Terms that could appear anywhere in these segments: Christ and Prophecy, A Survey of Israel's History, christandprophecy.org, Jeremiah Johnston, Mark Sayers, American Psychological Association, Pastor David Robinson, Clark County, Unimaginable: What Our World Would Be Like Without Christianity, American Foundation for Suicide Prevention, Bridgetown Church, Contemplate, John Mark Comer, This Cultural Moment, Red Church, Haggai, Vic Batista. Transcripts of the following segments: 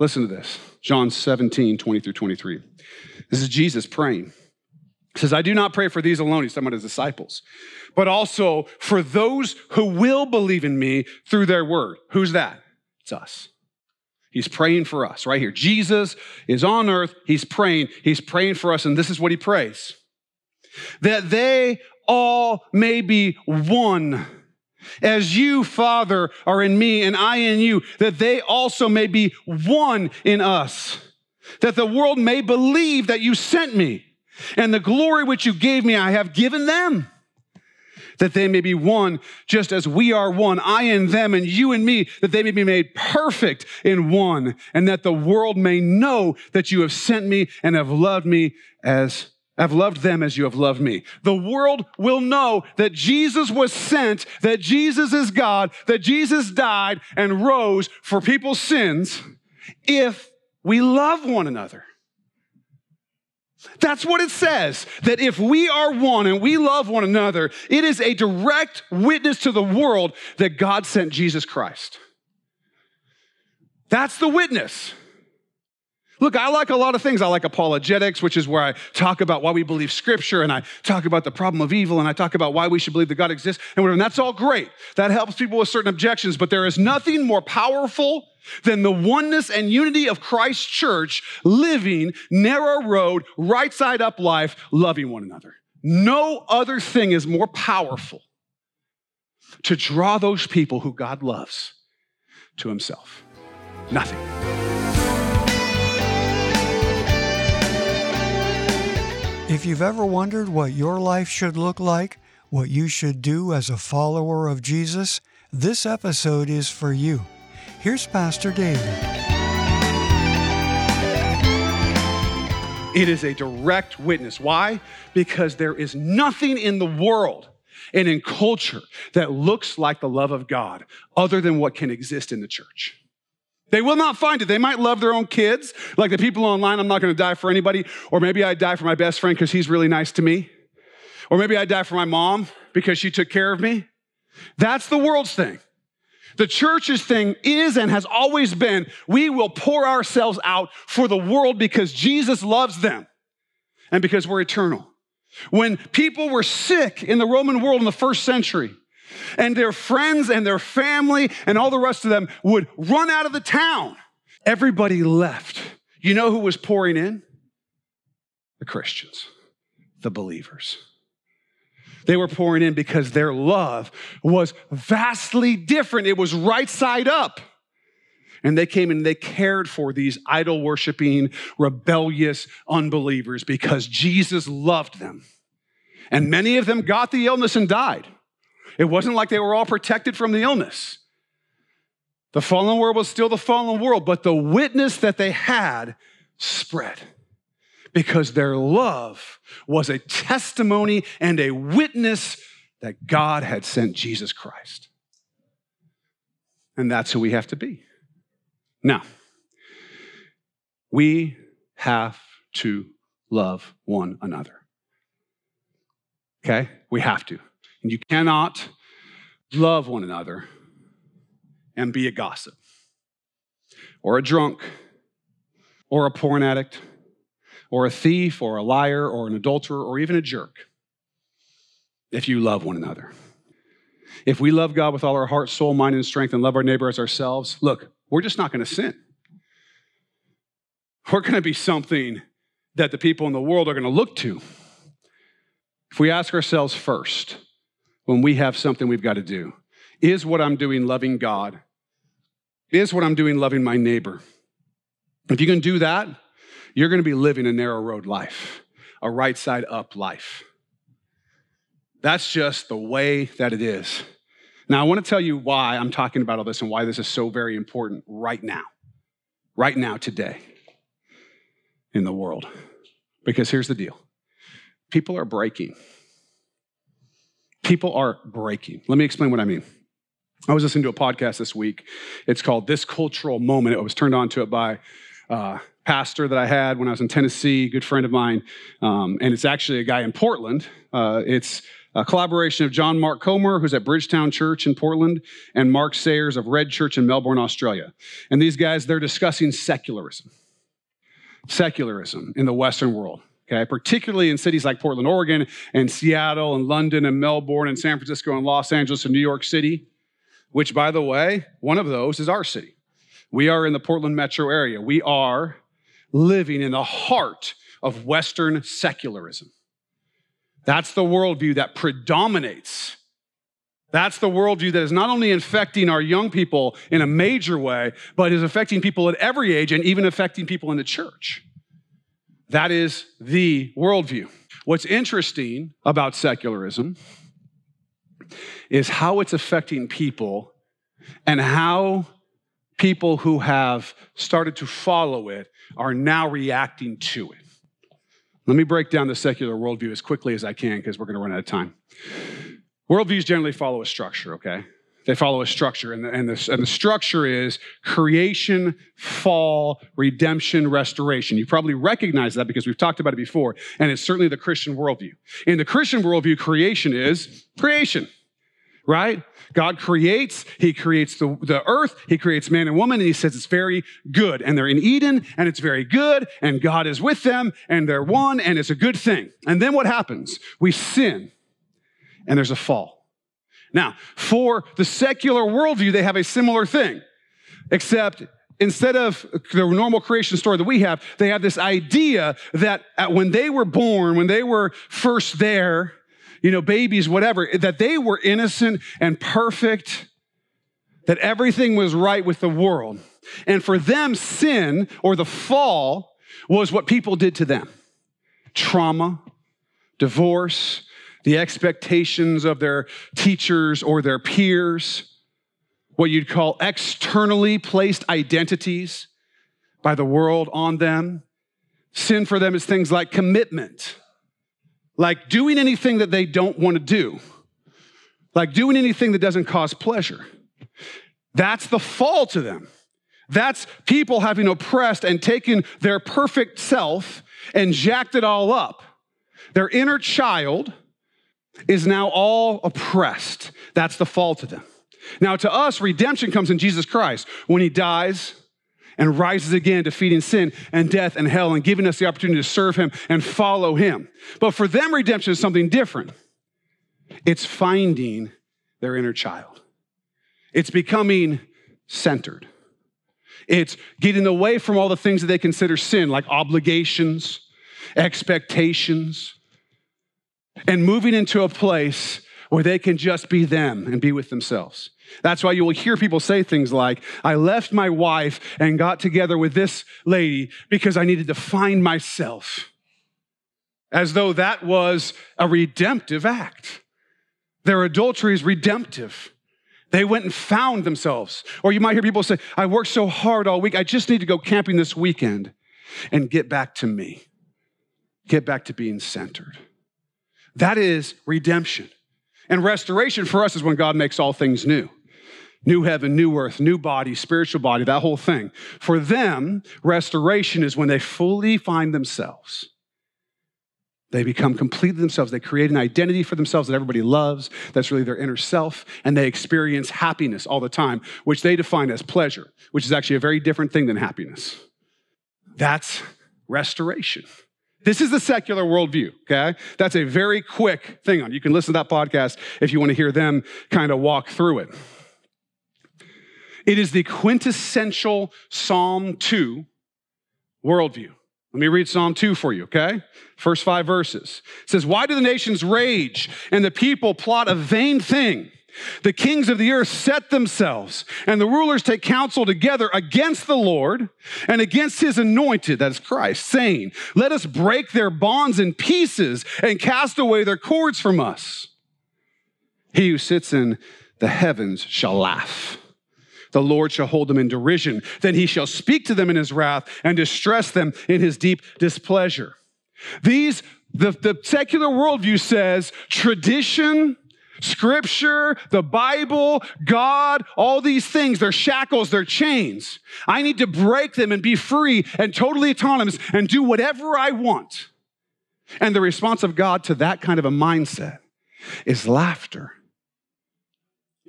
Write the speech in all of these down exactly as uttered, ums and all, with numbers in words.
Listen to this, John seventeen, twenty through twenty-three. This is Jesus praying. He says, I do not pray for these alone, he's talking about his disciples, but also for those who will believe in me through their word. Who's that? It's us. He's praying for us right here. Jesus is on earth, he's praying, he's praying for us, and this is what he prays. That they all may be one, as you, Father, are in me and I in you, that they also may be one in us, that the world may believe that you sent me, and the glory which you gave me I have given them, that they may be one just as we are one, I in them and you in me, that they may be made perfect in one, and that the world may know that you have sent me and have loved me as I've loved them as you have loved me. The world will know that Jesus was sent, that Jesus is God, that Jesus died and rose for people's sins if we love one another. That's what it says, that if we are one and we love one another, it is a direct witness to the world that God sent Jesus Christ. That's the witness. Look, I like a lot of things. I like apologetics, which is where I talk about why we believe Scripture, and I talk about the problem of evil, and I talk about why we should believe that God exists, and whatever. And that's all great. That helps people with certain objections, but there is nothing more powerful than the oneness and unity of Christ's church living narrow road, right side up life, loving one another. No other thing is more powerful to draw those people who God loves to himself. Nothing. If you've ever wondered what your life should look like, what you should do as a follower of Jesus, this episode is for you. Here's Pastor David. It is a direct witness. Why? Because there is nothing in the world and in culture that looks like the love of God other than what can exist in the church. They will not find it. They might love their own kids, like the people online, I'm not going to die for anybody, or maybe I die for my best friend because he's really nice to me, or maybe I die for my mom because she took care of me. That's the world's thing. The church's thing is and has always been, we will pour ourselves out for the world because Jesus loves them and because we're eternal. When people were sick in the Roman world in the first century, and their friends and their family and all the rest of them would run out of the town. Everybody left. You know who was pouring in? The Christians, the believers. They were pouring in because their love was vastly different. It was right side up. And they came and they cared for these idol-worshiping, rebellious unbelievers because Jesus loved them. And many of them got the illness and died. It wasn't like they were all protected from the illness. The fallen world was still the fallen world, but the witness that they had spread because their love was a testimony and a witness that God had sent Jesus Christ. And that's who we have to be. Now, we have to love one another. Okay? We have to. And you cannot love one another and be a gossip or a drunk or a porn addict or a thief or a liar or an adulterer or even a jerk if you love one another. If we love God with all our heart, soul, mind, and strength and love our neighbor as ourselves, look, we're just not going to sin. We're going to be something that the people in the world are going to look to. If we ask ourselves first, when we have something we've got to do. Is what I'm doing loving God? Is what I'm doing loving my neighbor? If you can do that, you're going to be living a narrow road life, a right side up life. That's just the way that it is. Now, I want to tell you why I'm talking about all this and why this is so very important right now, right now, today, in the world. Because here's the deal. People are breaking. People are breaking. Let me explain what I mean. I was listening to a podcast this week. It's called This Cultural Moment. I was turned on to it by uh, pastor that I had when I was in Tennessee, good friend of mine, um, and it's actually a guy in Portland. Uh, it's a collaboration of John Mark Comer, who's at Bridgetown Church in Portland, and Mark Sayers of Red Church in Melbourne, Australia. And these guys, they're discussing secularism, secularism in the Western world, okay? Particularly in cities like Portland, Oregon, and Seattle, and London, and Melbourne, and San Francisco, and Los Angeles, and New York City, which, by the way, one of those is our city. We are in the Portland metro area. We are living in the heart of Western secularism. That's the worldview that predominates. That's the worldview that is not only infecting our young people in a major way, but is affecting people at every age and even affecting people in the church. That is the worldview. What's interesting about secularism is how it's affecting people and how people who have started to follow it are now reacting to it. Let me break down the secular worldview as quickly as I can because we're going to run out of time. Worldviews generally follow a structure, okay? They follow a structure, and the, and, the, and the structure is creation, fall, redemption, restoration. You probably recognize that because we've talked about it before, and it's certainly the Christian worldview. In the Christian worldview, creation is creation, right? God creates. He creates the, the earth. He creates man and woman, and he says it's very good. And they're in Eden, and it's very good, and God is with them, and they're one, and it's a good thing. And then what happens? We sin, and there's a fall. Now, for the secular worldview, they have a similar thing, except instead of the normal creation story that we have, they have this idea that when they were born, when they were first there, you know, babies, whatever, that they were innocent and perfect, that everything was right with the world. And for them, sin or the fall was what people did to them. Trauma, divorce, the expectations of their teachers or their peers, what you'd call externally placed identities by the world on them. Sin for them is things like commitment, like doing anything that they don't want to do, like doing anything that doesn't cause pleasure. That's the fall to them. That's people having oppressed and taken their perfect self and jacked it all up. Their inner child is now all oppressed. That's the fall to them. Now, to us, redemption comes in Jesus Christ when he dies and rises again, defeating sin and death and hell and giving us the opportunity to serve him and follow him. But for them, redemption is something different. It's finding their inner child. It's becoming centered. It's getting away from all the things that they consider sin, like obligations, expectations, and moving into a place where they can just be them and be with themselves. That's why you will hear people say things like, I left my wife and got together with this lady because I needed to find myself. As though that was a redemptive act. Their adultery is redemptive. They went and found themselves. Or you might hear people say, I worked so hard all week, I just need to go camping this weekend and get back to me. Get back to being centered. That is redemption. And restoration for us is when God makes all things new. New heaven, new earth, new body, spiritual body, that whole thing. For them, restoration is when they fully find themselves. They become completely themselves. They create an identity for themselves that everybody loves. That's really their inner self. And they experience happiness all the time, which they define as pleasure, which is actually a very different thing than happiness. That's restoration. This is the secular worldview, okay? That's a very quick thing on. You can listen to that podcast if you want to hear them kind of walk through it. It is the quintessential Psalm two worldview. Let me read Psalm two for you, okay? First five verses. It says, why do the nations rage and the people plot a vain thing? The kings of the earth set themselves, and the rulers take counsel together against the Lord and against his anointed, that is Christ, saying, let us break their bonds in pieces and cast away their cords from us. He who sits in the heavens shall laugh. The Lord shall hold them in derision. Then he shall speak to them in his wrath and distress them in his deep displeasure. These, the, the secular worldview says, tradition, Scripture, the Bible, God, all these things, they're shackles, they're chains. I need to break them and be free and totally autonomous and do whatever I want. And the response of God to that kind of a mindset is laughter.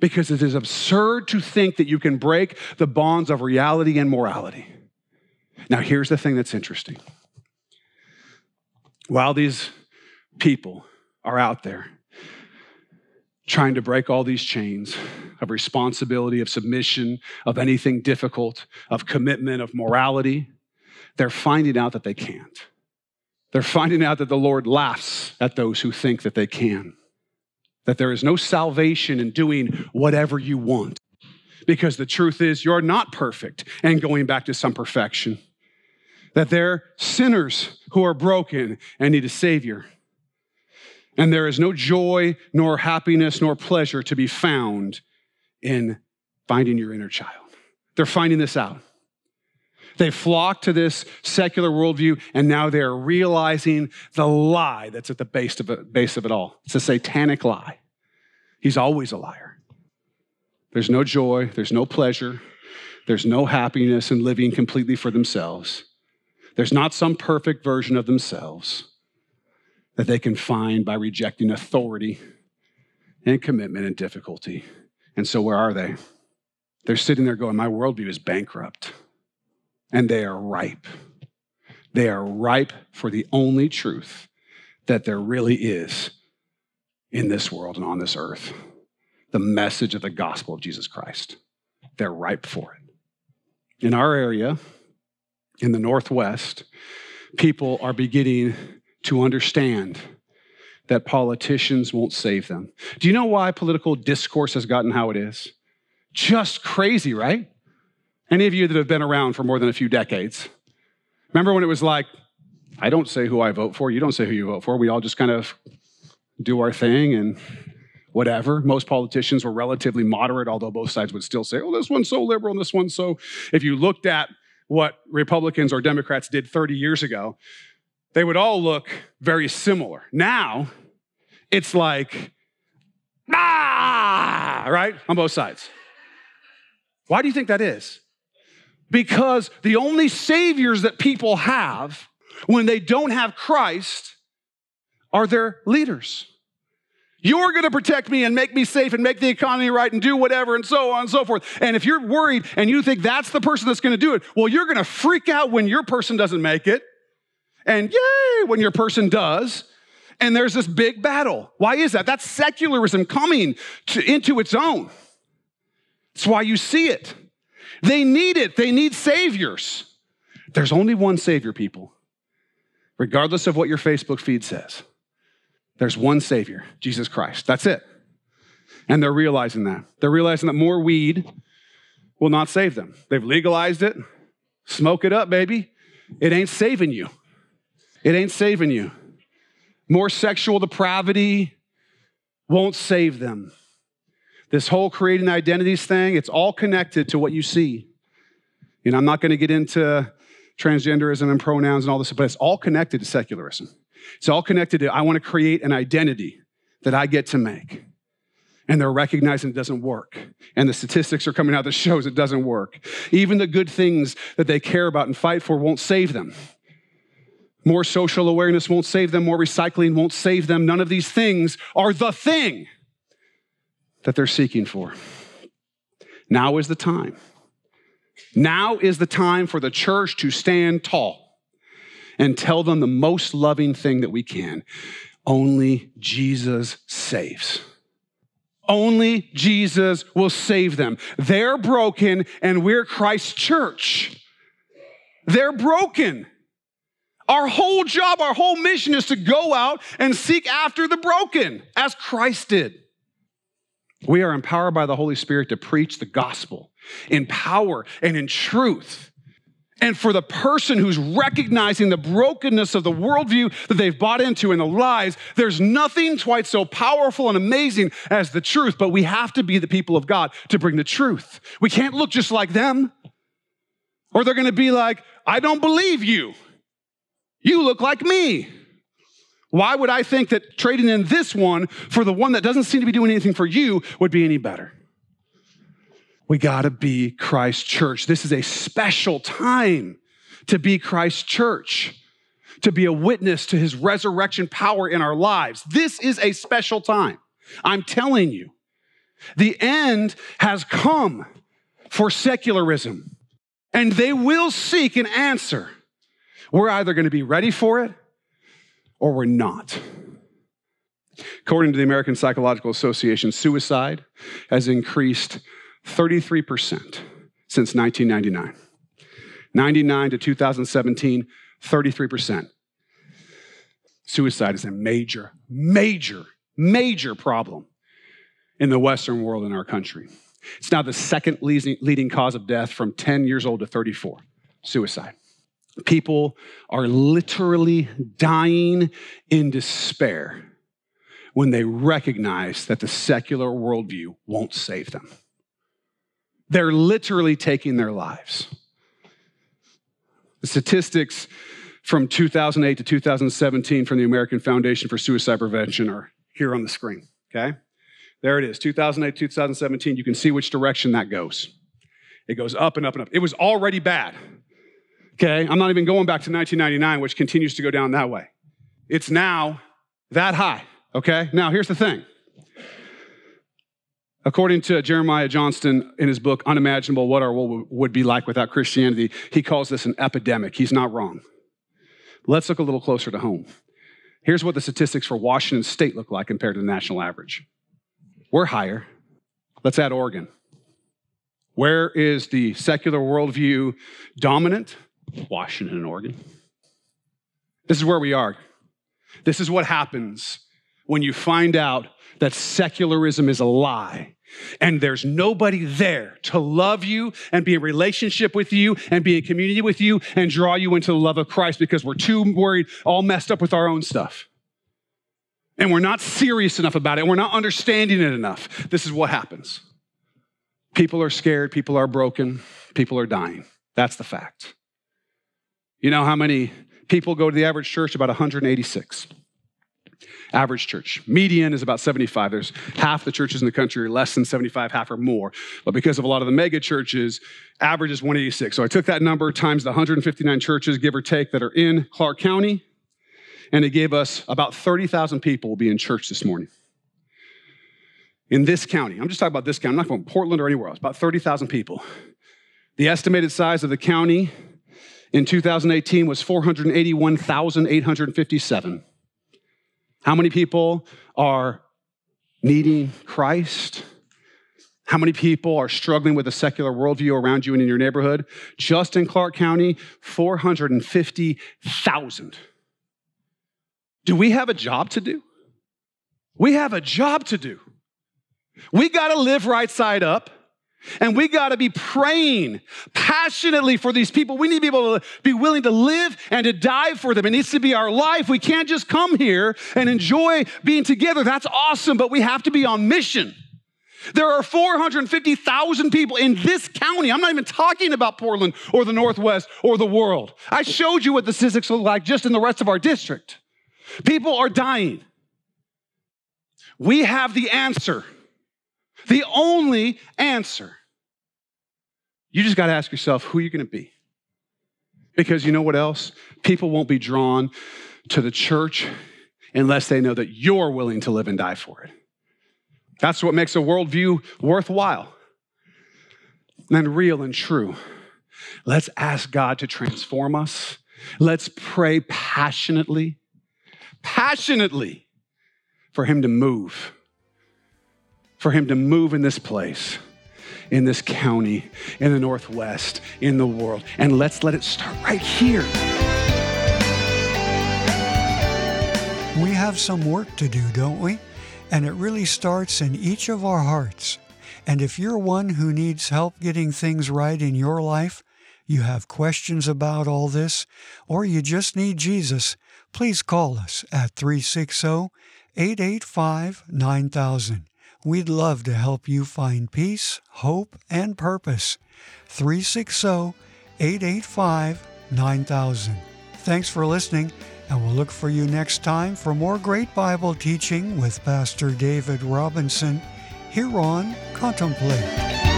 Because it is absurd to think that you can break the bonds of reality and morality. Now, here's the thing that's interesting. While these people are out there trying to break all these chains of responsibility, of submission, of anything difficult, of commitment, of morality, they're finding out that they can't. They're finding out that the Lord laughs at those who think that they can, that there is no salvation in doing whatever you want. Because the truth is, you're not perfect and going back to some perfection. That they're sinners who are broken and need a Savior. And there is no joy, nor happiness, nor pleasure to be found in finding your inner child. They're finding this out. They flock to this secular worldview, and now they're realizing the lie that's at the base of it, base of it all. It's a satanic lie. He's always a liar. There's no joy, there's no pleasure, there's no happiness in living completely for themselves. There's not some perfect version of themselves that they can find by rejecting authority and commitment and difficulty. And so where are they? They're sitting there going, my worldview is bankrupt. And they are ripe. They are ripe for the only truth that there really is in this world and on this earth. The message of the gospel of Jesus Christ. They're ripe for it. In our area, in the Northwest, people are beginning to understand that politicians won't save them. Do you know why political discourse has gotten how it is? Just crazy, right? Any of you that have been around for more than a few decades, remember when it was like, I don't say who I vote for, you don't say who you vote for, we all just kind of do our thing and whatever. Most politicians were relatively moderate, although both sides would still say, oh, this one's so liberal and this one's so... If you looked at what Republicans or Democrats did thirty years ago, they would all look very similar. Now, it's like, ah, right? On both sides. Why do you think that is? Because the only saviors that people have when they don't have Christ are their leaders. You're going to protect me and make me safe and make the economy right and do whatever and so on and so forth. And if you're worried and you think that's the person that's going to do it, well, you're going to freak out when your person doesn't make it. And yay, when your person does, and there's this big battle. Why is that? That's secularism coming to, into its own. That's why you see it. They need it. They need saviors. There's only one savior, people. Regardless of what your Facebook feed says, there's one savior, Jesus Christ. That's it. And they're realizing that. They're realizing that more weed will not save them. They've legalized it. Smoke it up, baby. It ain't saving you. It ain't saving you. More sexual depravity won't save them. This whole creating identities thing, it's all connected to what you see. And I'm not going to get into transgenderism and pronouns and all this, but it's all connected to secularism. It's all connected to, I want to create an identity that I get to make. And they're recognizing it doesn't work. And the statistics are coming out that shows it doesn't work. Even the good things that they care about and fight for won't save them. More social awareness won't save them. More recycling won't save them. None of these things are the thing that they're seeking for. Now is the time. Now is the time for the church to stand tall and tell them the most loving thing that we can. Only Jesus saves. Only Jesus will save them. They're broken and we're Christ's church. They're broken. Our whole job, our whole mission is to go out and seek after the broken, as Christ did. We are empowered by the Holy Spirit to preach the gospel in power and in truth. And for the person who's recognizing the brokenness of the worldview that they've bought into and the lies, there's nothing quite so powerful and amazing as the truth, but we have to be the people of God to bring the truth. We can't look just like them, or they're going to be like, I don't believe you. You look like me. Why would I think that trading in this one for the one that doesn't seem to be doing anything for you would be any better? We gotta be Christ's church. This is a special time to be Christ's church, to be a witness to his resurrection power in our lives. This is a special time. I'm telling you, the end has come for secularism, and they will seek an answer. We're either going to be ready for it or we're not. According to the American Psychological Association, suicide has increased thirty-three percent since nineteen ninety-nine. ninety-nine to two thousand seventeen, thirty-three percent. Suicide is a major, major, major problem in the Western world, in our country. It's now the second leading cause of death from ten years old to thirty-four, suicide. People are literally dying in despair when they recognize that the secular worldview won't save them. They're literally taking their lives. The statistics from two thousand eight to two thousand seventeen from the American Foundation for Suicide Prevention are here on the screen, okay? There it is, two thousand eight, two thousand seventeen. You can see which direction that goes. It goes up and up and up. It was already bad, okay? I'm not even going back to nineteen ninety-nine, which continues to go down that way. It's now that high, okay? Now, here's the thing. According to Jeremiah Johnston in his book, Unimaginable: What Our World Would Be Like Without Christianity, he calls this an epidemic. He's not wrong. Let's look a little closer to home. Here's what the statistics for Washington State look like compared to the national average. We're higher. Let's add Oregon. Where is the secular worldview dominant? Washington and Oregon. This is where we are. This is what happens when you find out that secularism is a lie and there's nobody there to love you and be in relationship with you and be in community with you and draw you into the love of Christ, because we're too worried, all messed up with our own stuff. And we're not serious enough about it. We're not understanding it enough. This is what happens. People are scared. People are broken. People are dying. That's the fact. You know how many people go to the average church? About one hundred eighty-six. Average church. Median is about seventy-five. There's half the churches in the country are less than seventy-five, half or more. But because of a lot of the mega churches, average is one hundred eighty-six. So I took that number times the one hundred fifty-nine churches, give or take, that are in Clark County, and it gave us about thirty thousand people will be in church this morning. In this county, I'm just talking about this county, I'm not going to Portland or anywhere else, about thirty thousand people. The estimated size of the county in two thousand eighteen was four hundred eighty-one thousand eight hundred fifty-seven. How many people are needing Christ? How many people are struggling with a secular worldview around you and in your neighborhood? Just in Clark County, four hundred fifty thousand. Do we have a job to do? We have a job to do. We gotta live right side up, and we gotta be praying passionately for these people. We need to be able to be willing to live and to die for them. It needs to be our life. We can't just come here and enjoy being together. That's awesome, but we have to be on mission. There are four hundred fifty thousand people in this county. I'm not even talking about Portland or the Northwest or the world. I showed you what the statistics look like just in the rest of our district. People are dying. We have the answer. The only answer. You just got to ask yourself who you're going to be. Because you know what else? People won't be drawn to the church unless they know that you're willing to live and die for it. That's what makes a worldview worthwhile and real and true. Let's ask God to transform us. Let's pray passionately. Passionately for him to move, for him to move in this place, in this county, in the Northwest, in the world. And let's let it start right here. We have some work to do, don't we? And it really starts in each of our hearts. And if you're one who needs help getting things right in your life, you have questions about all this, or you just need Jesus, please call us at three six zero, eight eight five, nine thousand. We'd love to help you find peace, hope, and purpose. three six zero, eight eight five, nine thousand. Thanks for listening, and we'll look for you next time for more great Bible teaching with Pastor David Robinson here on Contemplate.